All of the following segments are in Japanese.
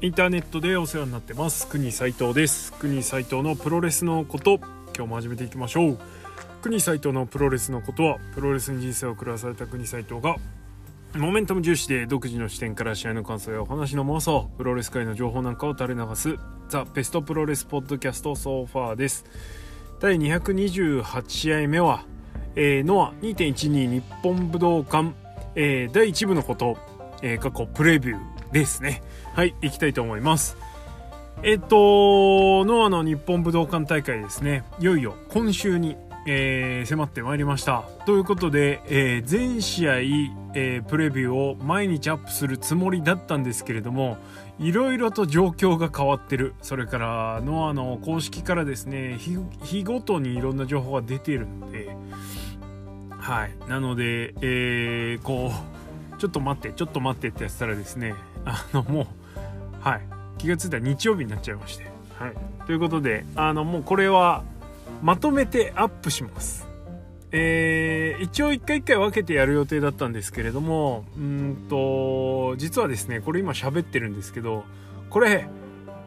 インターネットでお世話になってます国斉藤です。国斉藤のプロレスのこと、今日も始めていきましょう。国斉藤のプロレスのことは、プロレスに人生を狂わされた国斉藤がモメンタム重視で独自の視点から試合の感想やお話の妄想、プロレス界の情報なんかを垂れ流すザ・ベストプロレスポッドキャストソファーです。第228試合目は、ノア 2.12 日本武道館、第1部のこと、過去プレビューですね。はい、行きたいと思います。ノアの日本武道館大会ですね、いよいよ今週に迫ってまいりましたということで、全試合、プレビューを毎日アップするつもりだったんですけれども、いろいろと状況が変わってる、それからノアの公式からですね 日ごとにいろんな情報が出ているので、はい、なので、こうちょっと待ってってやってたらですね、もう、はい、気がついたら日曜日になっちゃいまして、はい、ということでもうこれはまとめてアップします。一応一回一回分けてやる予定だったんですけれども、実はですね、これ今喋ってるんですけど、これ、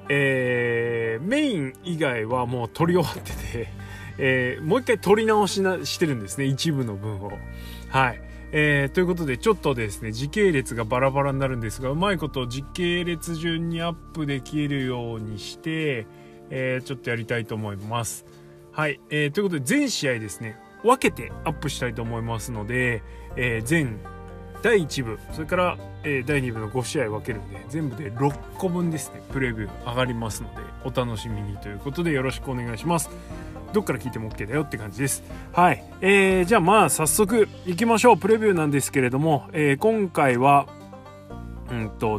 メイン以外はもう撮り終わってて、もう一回撮り直ししてるんですね、一部の分を。はい。ということでちょっとですね時系列がバラバラになるんですが、うまいこと時系列順にアップできるようにして、ちょっとやりたいと思います。はい、ということで全試合ですね分けてアップしたいと思いますので、第1部それから、第2部の5試合分けるんで全部で6個分ですねプレビュー上がりますのでお楽しみにということでよろしくお願いします。どっから聞いても OK だよって感じです。はい、じゃあまあ早速いきましょう。プレビューなんですけれども、今回は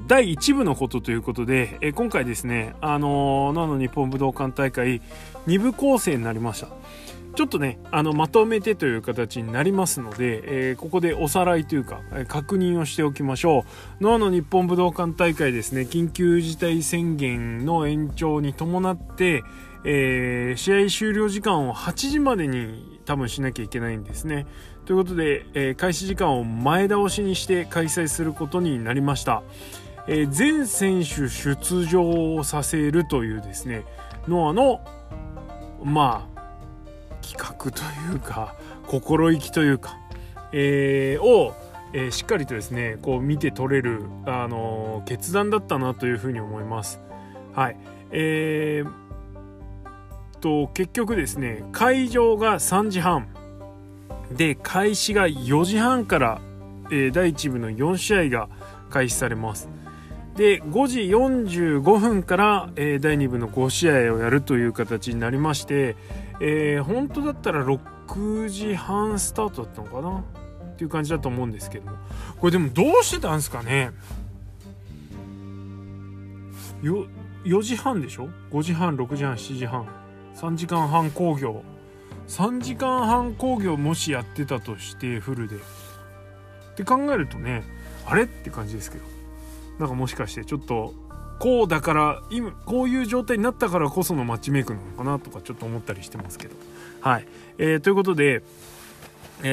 第1部のことということで、今回ですねノアの日本武道館大会2部構成になりました。ちょっとねまとめてという形になりますので、ここでおさらいというか、確認をしておきましょう。ノアの日本武道館大会ですね、緊急事態宣言の延長に伴って、試合終了時間を8時までに多分しなきゃいけないんですね。ということで、開始時間を前倒しにして開催することになりました。全選手出場をさせるというですねノアのまあ企画というか心意気というか、を、しっかりとですねこう見て取れる、決断だったなというふうに思います。はい、結局ですね会場が3時半で開始が4時半から、第1部の4試合が開始されます。で5時45分から、第2部の5試合をやるという形になりまして、本当だったら6時半スタートだったのかなっていう感じだと思うんですけども、これでもどうしてたんですかね。4時半でしょ、5時半6時半7時半3時間半興行もしやってたとしてフルでって考えるとね、あれって感じですけど、なんかもしかしてちょっとこうだから今こういう状態になったからこそのマッチメイクなのかなとかちょっと思ったりしてますけど、はい、ということで、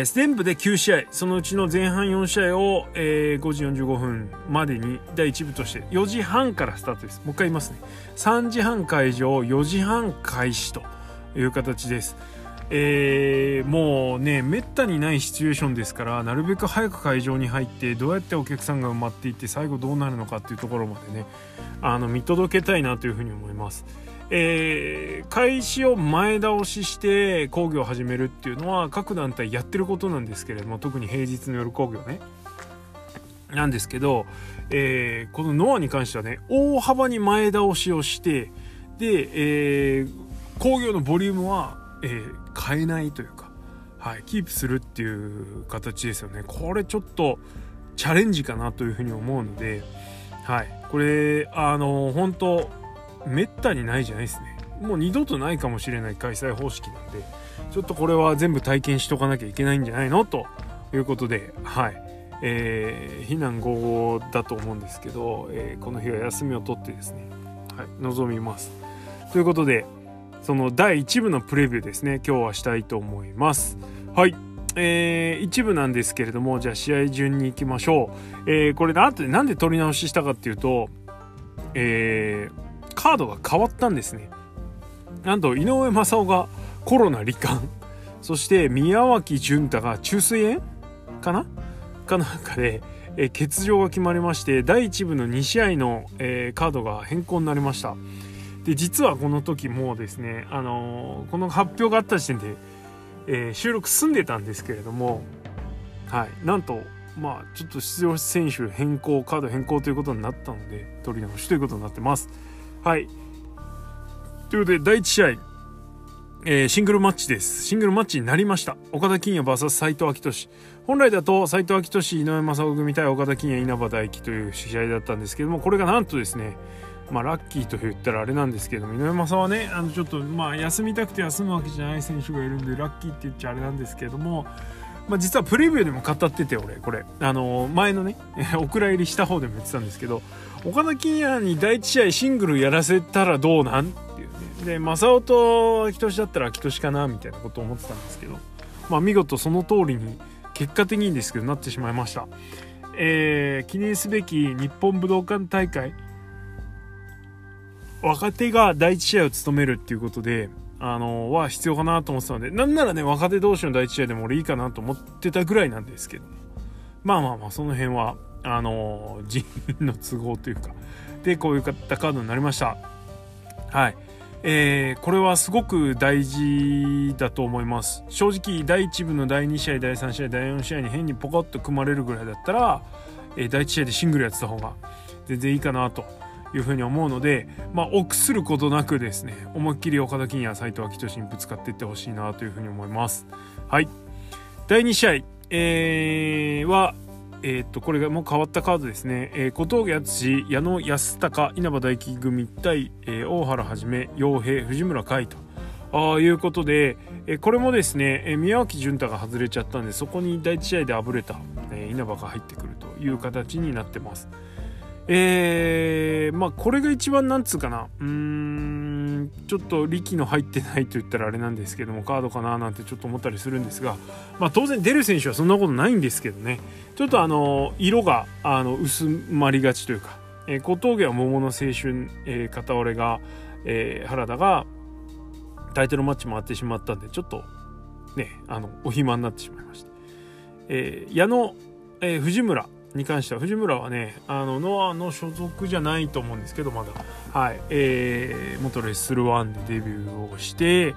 全部で9試合そのうちの前半4試合を、5時45分までに第1部として4時半からスタートです。もう一回言いますね、3時半会場4時半開始という形です。もうねめったにないシチュエーションですから、なるべく早く会場に入ってどうやってお客さんが埋まっていって最後どうなるのかっていうところまでね見届けたいなというふうに思います。開始を前倒しして興行を始めるっていうのは各団体やってることなんですけれども、特に平日の夜興行ねなんですけど、このノアに関してはね大幅に前倒しをしてで、興行のボリュームは変えないというか、はい、キープするっていう形ですよね。これちょっとチャレンジかなというふうに思うので、はい、これ本当めったにないじゃないですね。もう二度とないかもしれない開催方式なんで、ちょっとこれは全部体験しとかなきゃいけないんじゃないのということで、はい、非難合合だと思うんですけど、この日は休みを取ってですね、はい、臨みますということで、その第1部のプレビューですね今日はしたいと思います。はい、1部なんですけれども、じゃあ試合順に行きましょう。これ後でなんで撮り直ししたかっていうと、カードが変わったんですね。なんと井上雅雄がコロナ罹患、そして宮脇潤太が虫垂炎かなんかで欠場が決まりまして、第1部の2試合のカードが変更になりました。で実はこの時もうですね、この発表があった時点で、収録済んでたんですけれども、はい、なんとまあちょっと出場選手変更、カード変更ということになったので取り直しということになってます。はい、ということで第1試合、シングルマッチです。シングルマッチになりました。岡田金也 vs 斉藤昭俊。本来だと斉藤昭俊井上雅雄組対岡田金也稲葉大輝という試合だったんですけども、これがなんとですね、まあ、ラッキーと言ったらあれなんですけども、井上雅雄はね、ちょっとまあ休みたくて休むわけじゃない選手がいるんでラッキーって言っちゃあれなんですけども、まあ、実はプレビューでも語ってて、俺これ前のねお蔵入りした方でも言ってたんですけど、岡田金也に第1試合シングルやらせたらどうなんっていうね。で正雄と秋年だったら秋年かなみたいなことを思ってたんですけど、まあ見事その通りに結果的にですけどなってしまいました。記念すべき日本武道館大会、若手が第1試合を務めるっていうことでは必要かなと思ってたので、なんならね若手同士の第一試合でも俺いいかなと思ってたぐらいなんですけど、まあまあまあその辺は人員の都合というかでこういうカードになりました。はい、これはすごく大事だと思います。正直第1部の第2試合第3試合第4試合に変にポカッと組まれるぐらいだったら、第1試合でシングルやってた方が全然いいかなというふうに思うので、まあ臆することなくですね、思いっきり岡田金也斉藤昭俊にぶつかっていってほしいなというふうに思います。はい、第2試合、はこれがもう変わったカードですね。小峠敦矢野安高稲葉大輝組対、大原はじめ陽平藤村海ということで、これもですね、宮脇潤太が外れちゃったんで、そこに第1試合であぶれた、稲葉が入ってくるという形になってます。まあこれが一番なんつうかな、ちょっと力の入ってないと言ったらあれなんですけども、カードかななんてちょっと思ったりするんですが、まあ当然出る選手はそんなことないんですけどね、ちょっと色が薄まりがちというか、小峠は桃の青春、片折れが、原田がタイトルマッチ回ってしまったんで、ちょっとねお暇になってしまいました。矢野、藤村に関しては、藤村はねノアの所属じゃないと思うんですけど、まだはい、元レッスルワンでデビューをして、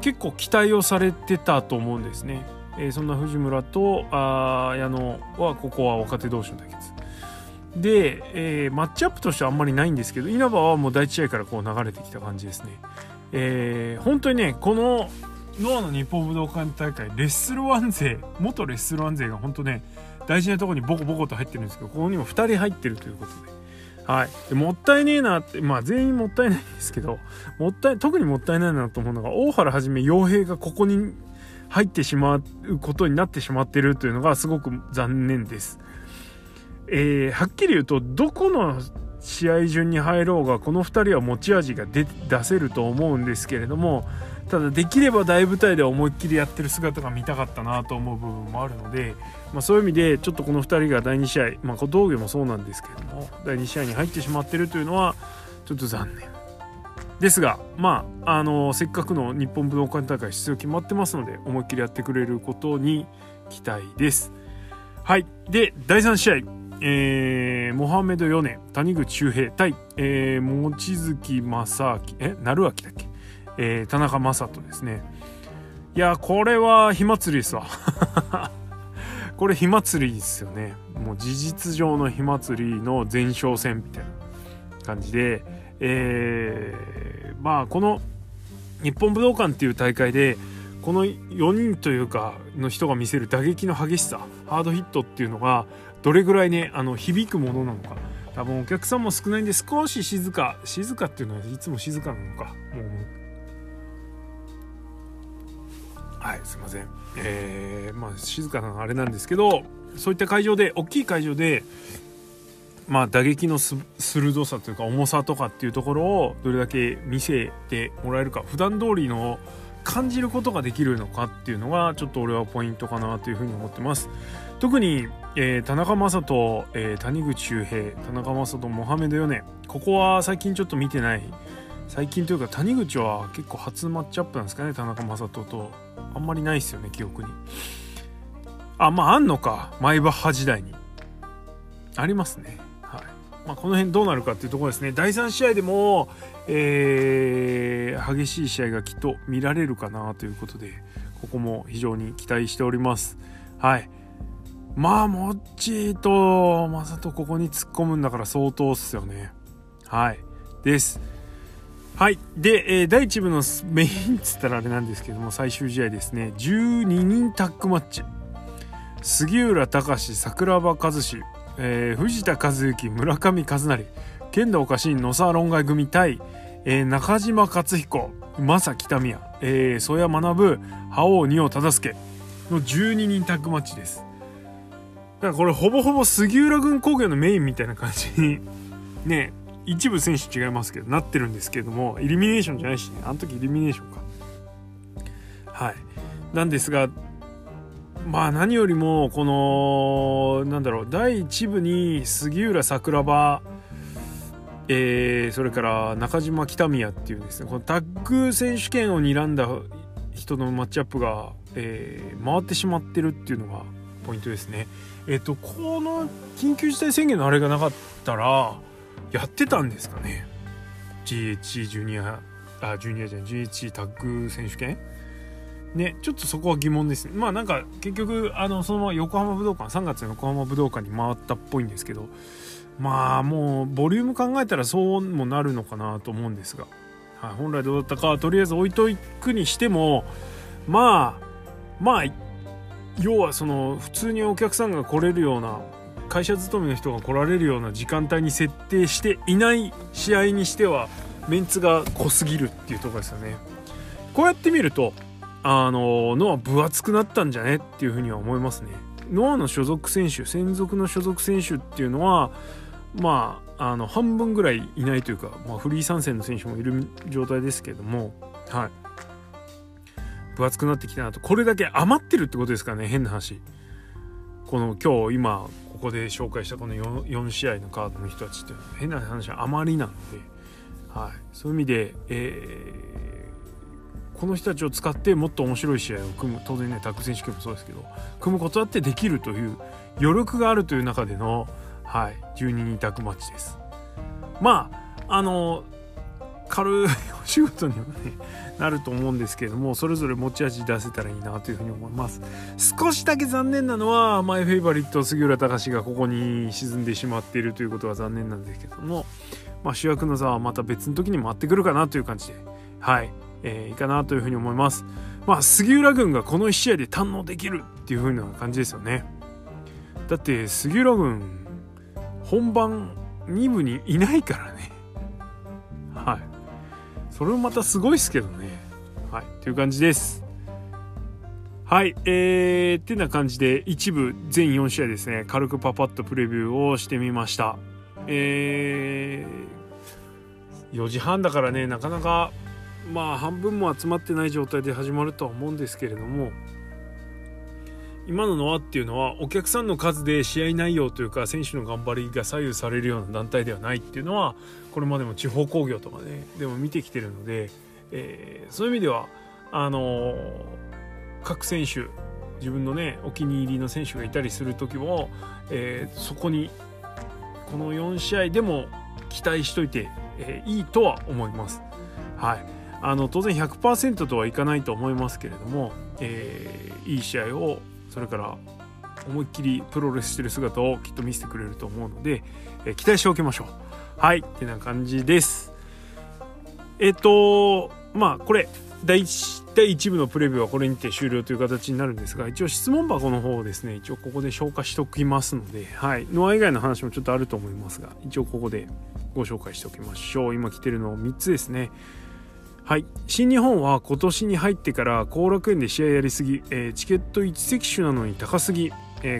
結構期待をされてたと思うんですね。そんな藤村と矢野はここは若手同士の対決で、マッチアップとしてはあんまりないんですけど、稲葉はもう第一試合からこう流れてきた感じですね。本当にね、このノアの日本武道館大会、レッスルワン勢、元レッスルワン勢が本当ね大事なところにボコボコと入ってるんですけど、ここにも2人入ってるということで、はい、でもったいねえなって、まあ全員もったいないんですけど、特にもったいないなと思うのが、大原はじめ陽平がここに入ってしまうことになってしまってるというのがすごく残念です。はっきり言うと、どこの試合順に入ろうがこの2人は持ち味が出せると思うんですけれども、ただできれば大舞台で思いっきりやってる姿が見たかったなと思う部分もあるので、まあ、そういう意味でちょっとこの2人が第2試合、まあ、小峠もそうなんですけども第2試合に入ってしまってるというのはちょっと残念ですが、まあせっかくの日本武道館大会出場決まってますので、思いっきりやってくれることに期待です。はい、で第3試合、モハメド・ヨネ谷口周平対、望月正明鳴明だっけ、田中正人ですね。いやこれは火祭りですわこれ火祭りですよね。もう事実上の火祭りの前哨戦みたいな感じで、まあこの日本武道館っていう大会でこの4人というかの人が見せる打撃の激しさ、ハードヒットっていうのがどれぐらいね響くものなのか、多分お客さんも少ないんで少し静かっていうのはいつも静かなのか、もうはいすいません、まあ静かなあれなんですけど、そういった会場で大きい会場で、まあ打撃の鋭さというか重さとかっていうところをどれだけ見せてもらえるか、普段通りの感じることができるのかっていうのがちょっと俺はポイントかなというふうに思ってます。特に、田中将人、谷口周平、田中将人、モハメド・ヨネ、ここは最近ちょっと見てない、最近というか谷口は結構初マッチアップなんですかね、田中将人とあんまりないですよね記憶に。あんのか、マイバッハ時代にありますね。この辺どうなるかっていうところですね。第3試合でも、激しい試合がきっと見られるかなということで、ここも非常に期待しております。モッチーとマサトここに突っ込むんだから相当っすよね。で、第1部のメインっつったらあれなんですけども、最終試合ですね、12人タッグマッチ、杉浦隆、桜庭和志、藤田和幸、村上和成、剣道家臣、野沢論外組対、中島克彦、正北宮、曽谷学、覇王仁王忠介の12人タッグマッチです。だからこれほぼほぼ杉浦軍工業のメインみたいな感じにね、一部選手違いますけどなってるんですけども、イルミネーションじゃないしね、あの時イルミネーションか、なんですが、何よりもこの第1部に杉浦桜庭、それから中島北宮っていうですね、このタッグ選手権を睨んだ人のマッチアップが、回ってしまってるっていうのがポイントですね。この緊急事態宣言のあれがなかったらやってたんですかね、 GHC GHC タッグ選手権ね、ちょっとそこは疑問ですね。結局そのまま横浜武道館、3月の横浜武道館に回ったっぽいんですけど、もうボリューム考えたらそうもなるのかなと思うんですが、本来どうだったかはとりあえず置いとくにしても、要はその普通にお客さんが来れるような、会社勤めの人が来られるような時間帯に設定していない試合にしてはメンツが濃すぎるっていうところですよね。こうやって見るとノア分厚くなったんじゃねっていうふうには思いますね。ノアの所属選手、専属の所属選手っていうのは半分ぐらいいないというか、フリー参戦の選手もいる状態ですけども、分厚くなってきたなと。これだけ余ってるってことですからね。変な話、この今ここで紹介したこの 4試合のカードの人たちって変な話は余りなので、そういう意味で、この人たちを使ってもっと面白い試合を組む、当然ねタッグ選手権もそうですけど組むことだってできるという余力があるという中での、12人タッグマッチです。軽いお仕事には、なると思うんですけれども、それぞれ持ち味出せたらいいなというふうに思います。少しだけ残念なのはマイフェイバリット杉浦隆がここに沈んでしまっているということは残念なんですけども、主役の座はまた別の時に回ってくるかなという感じでいいかなというふうに思います。杉浦軍がこの1試合で堪能できるっていう風な感じですよね。だって杉浦軍本番2部にいないからね。それもまたすごいですけどね。という感じです。ってな感じで1部全4試合ですね、軽くパパッとプレビューをしてみました。4時半だからね、なかなか半分も集まってない状態で始まるとは思うんですけれども、今のノアっていうのはお客さんの数で試合内容というか選手の頑張りが左右されるような団体ではないっていうのは、これまでも地方興業とかねでも見てきてるので、そういう意味では各選手自分のねお気に入りの選手がいたりする時も、そこにこの4試合でも期待しといて、いいとは思います。当然 100% とはいかないと思いますけれども、いい試合を、それから思いっきりプロレスしてる姿をきっと見せてくれると思うので、期待しておきましょう。ってな感じです。これ第1部のプレビューはこれにて終了という形になるんですが、一応質問箱の方をですね、一応ここで紹介しておきますので、ノア以外の話もちょっとあると思いますが、一応ここでご紹介しておきましょう。今来てるの3つですね。新日本は今年に入ってから後楽園で試合やりすぎ、チケット一席種なのに高すぎ、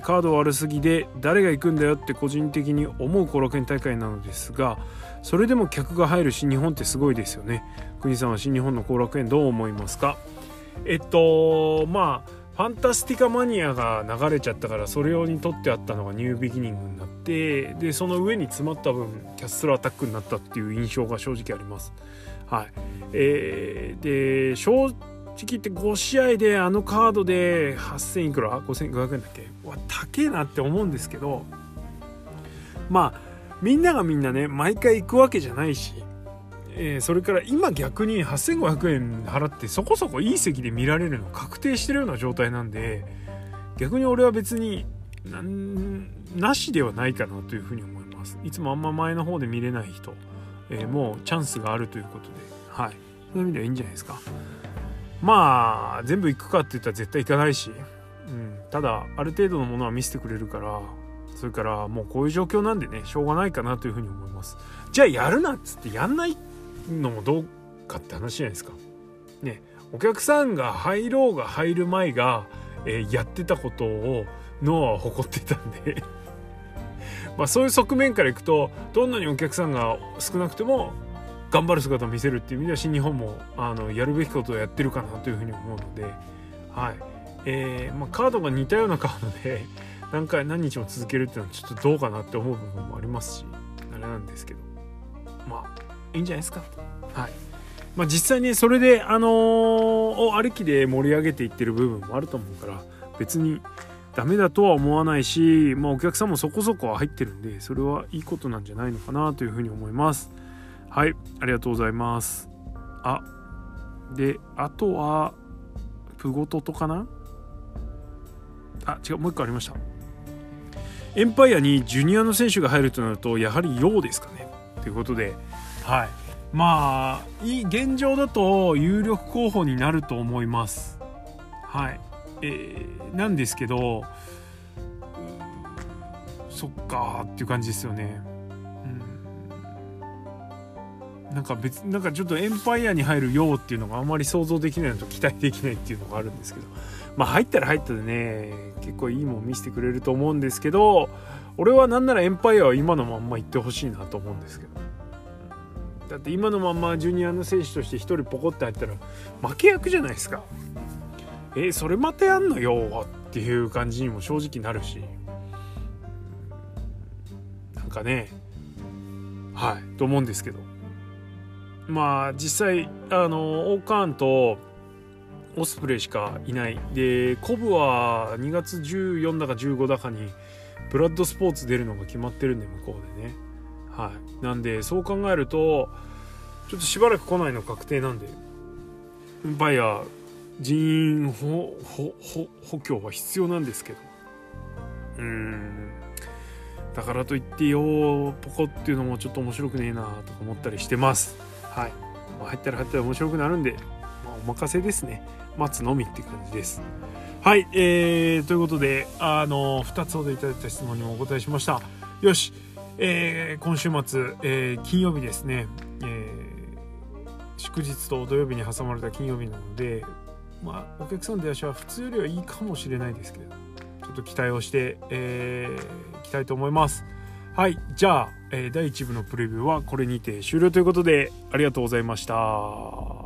カード悪すぎで誰が行くんだよって個人的に思う後楽園大会なのですが、それでも客が入る新日本ってすごいですよね。国さんは新日本の後楽園どう思いますか？まあファンタスティカマニアが流れちゃったからそれ用に取ってあったのがニュービギニングになって、でその上に詰まった分キャッスルアタックになったっていう印象が正直あります。はい、で正直言って5試合であのカードで8000いくら5500円だっけ、うわ高えなって思うんですけど、まあみんながみんなね毎回行くわけじゃないし、それから今逆に8500円払ってそこそこいい席で見られるの確定してるような状態なんで、逆に俺は別になしではないかなというふうに思います。いつもあんま前の方で見れない人、もうチャンスがあるということで、はい、そういう意味ではいいんじゃないですか。まあ全部行くかって言ったら絶対行かないし、ただある程度のものは見せてくれるから、それからもうこういう状況なんでねしょうがないかなというふうに思います。じゃあやるなっつってやんないのもどうかって話じゃないですかね。お客さんが入ろうが入る前が、やってたことをノアは誇ってたんでまあそういう側面からいくと、どんなにお客さんが少なくても頑張る姿を見せるっていう意味では新日本もやるべきことをやってるかなというふうに思うので、はい、カードが似たようなカードで何回何日も続けるっていうのはちょっとどうかなって思う部分もありますし、あれなんですけど、まあいいんじゃないですか。はい、まあ、実際にそれでありきで盛り上げていってる部分もあると思うから別にダメだとは思わないし、まあ、お客さんもそこそこ入ってるんでそれはいいことなんじゃないのかなというふうに思います。はい、ありがとうございます。あとはプゴトトかな、違う、もう一個ありました。エンパイアにジュニアの選手が入るとなるとやはりヨウですかねということで、はい、まあ現状だと有力候補になると思います。はい、なんですけど、そっかっていう感じですよね。なんかちょっとエンパイアに入るよっていうのがあんまり想像できないのと期待できないっていうのがあるんですけど、まあ入ったら入ったでね結構いいもん見せてくれると思うんですけど、俺はなんならエンパイアは今のまんま行ってほしいなと思うんですけど。だって今のままジュニアの選手として一人ポコって入ったら負け役じゃないですか。それまたやんのよっていう感じにも正直なるし、なんかね、はいと思うんですけど、まあ実際オーカーンとオスプレイしかいないで、コブは2月14だか15だかにブラッドスポーツ出るのが決まってるんで向こうでね、はい、なんでそう考えるとちょっとしばらく来ないの確定なんで、エンパイア人員補強は必要なんですけど、だからといってポコっていうのもちょっと面白くねえなとか思ったりしてます。はい、まあ、入ったら面白くなるんで、まあ、お任せですね、待つのみって感じです。はい、ということで2つほどいただいた質問にもお答えしました。よし、今週末、金曜日ですね、祝日と土曜日に挟まれた金曜日なので、まあ、お客さんの出足は普通よりはいいかもしれないですけど、ちょっと期待をしてい、きたいと思います。はい、じゃあ、第1部のプレビューはこれにて終了ということで、ありがとうございました。